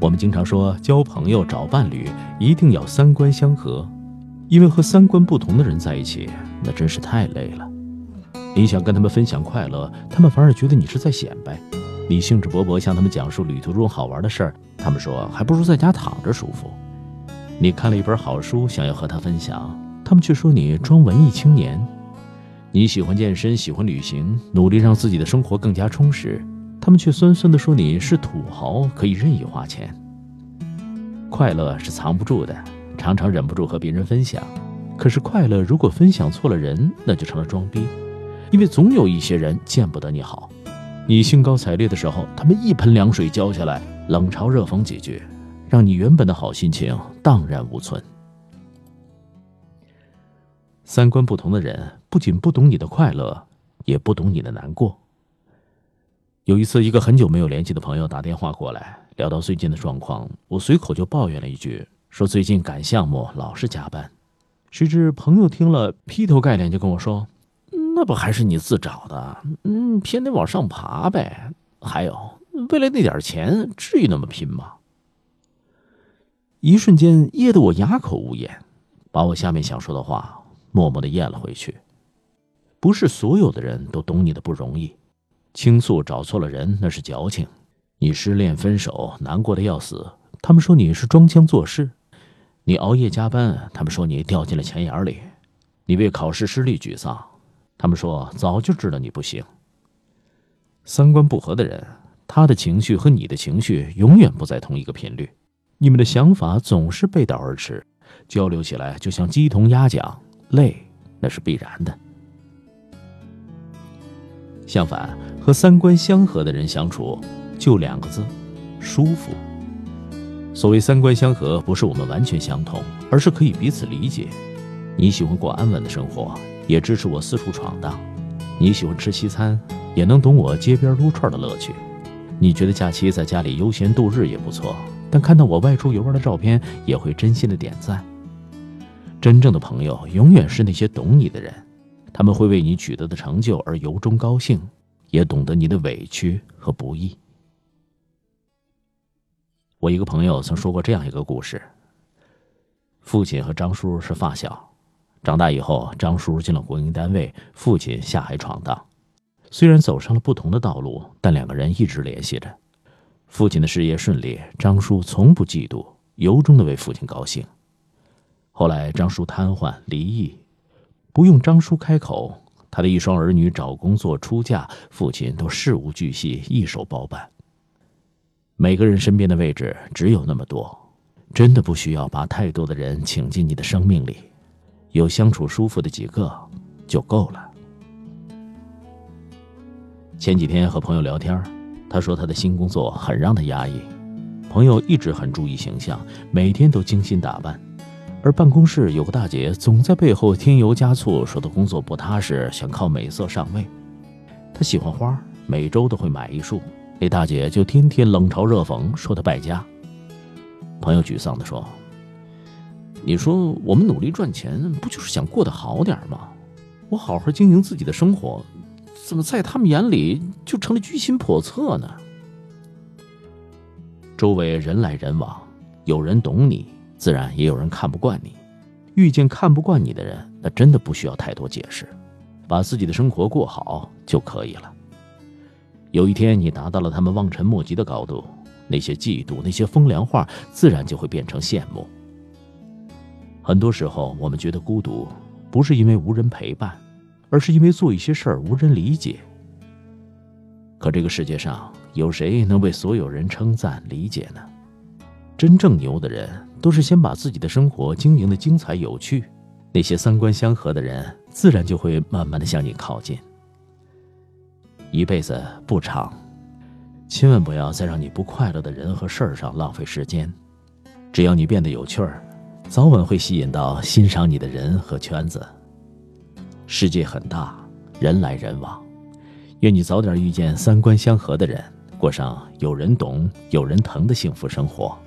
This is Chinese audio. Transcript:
我们经常说交朋友找伴侣一定要三观相合，因为和三观不同的人在一起那真是太累了。你想跟他们分享快乐，他们反而觉得你是在显摆。你兴致勃勃向他们讲述旅途中好玩的事儿，他们说还不如在家躺着舒服。你看了一本好书想要和他分享，他们却说你装文艺青年。你喜欢健身，喜欢旅行，努力让自己的生活更加充实，他们却酸酸地说你是土豪，可以任意花钱。快乐是藏不住的，常常忍不住和别人分享。可是快乐如果分享错了人，那就成了装逼，因为总有一些人见不得你好。你兴高采烈的时候，他们一盆凉水浇下来，冷嘲热讽几句，让你原本的好心情荡然无存。三观不同的人不仅不懂你的快乐，也不懂你的难过。有一次，一个很久没有联系的朋友打电话过来，聊到最近的状况，我随口就抱怨了一句，说最近赶项目老是加班。谁知朋友听了劈头盖脸就跟我说，那不还是你自找的，偏得往上爬呗。还有，为了那点钱至于那么拼吗？一瞬间噎得我哑口无言，把我下面想说的话默默地咽了回去。不是所有的人都懂你的不容易，倾诉找错了人那是矫情。你失恋分手难过的要死，他们说你是装腔作势。你熬夜加班，他们说你掉进了钱眼里。你为考试失利沮丧，他们说早就知道你不行。三观不合的人，他的情绪和你的情绪永远不在同一个频率，你们的想法总是背道而驰，交流起来就像鸡同鸭讲，累那是必然的。相反，和三观相合的人相处就两个字，舒服。所谓三观相合，不是我们完全相同，而是可以彼此理解。你喜欢过安稳的生活，也支持我四处闯荡。你喜欢吃西餐，也能懂我街边撸串的乐趣。你觉得假期在家里悠闲度日也不错，但看到我外出游玩的照片也会真心的点赞。真正的朋友永远是那些懂你的人，他们会为你取得的成就而由衷高兴，也懂得你的委屈和不易。我一个朋友曾说过这样一个故事，父亲和张叔是发小，长大以后张叔进了国营单位，父亲下海闯荡。虽然走上了不同的道路，但两个人一直联系着。父亲的事业顺利，张叔从不嫉妒，由衷地为父亲高兴。后来张叔瘫痪离异，不用张叔开口，他的一双儿女找工作出嫁，父亲都事无巨细一手包办。每个人身边的位置只有那么多，真的不需要把太多的人请进你的生命里，有相处舒服的几个就够了。前几天和朋友聊天，他说他的新工作很让他压抑，朋友一直很注意形象，每天都精心打扮，而办公室有个大姐总在背后添油加醋，说他工作不踏实，想靠美色上位。他喜欢花，每周都会买一束，那大姐就天天冷嘲热讽，说他败家。朋友沮丧地说，你说我们努力赚钱不就是想过得好点吗？我好好经营自己的生活，怎么在他们眼里就成了居心叵测呢？周围人来人往，有人懂你，自然也有人看不惯你。遇见看不惯你的人，那真的不需要太多解释，把自己的生活过好就可以了。有一天你达到了他们望尘莫及的高度，那些嫉妒，那些风凉话，自然就会变成羡慕。很多时候我们觉得孤独，不是因为无人陪伴，而是因为做一些事儿无人理解。可这个世界上有谁能为所有人称赞理解呢？真正牛的人都是先把自己的生活经营的精彩有趣，那些三观相合的人自然就会慢慢的向你靠近。一辈子不长，千万不要再让你不快乐的人和事儿上浪费时间。只要你变得有趣儿，早晚会吸引到欣赏你的人和圈子。世界很大，人来人往，愿你早点遇见三观相合的人，过上有人懂有人疼的幸福生活。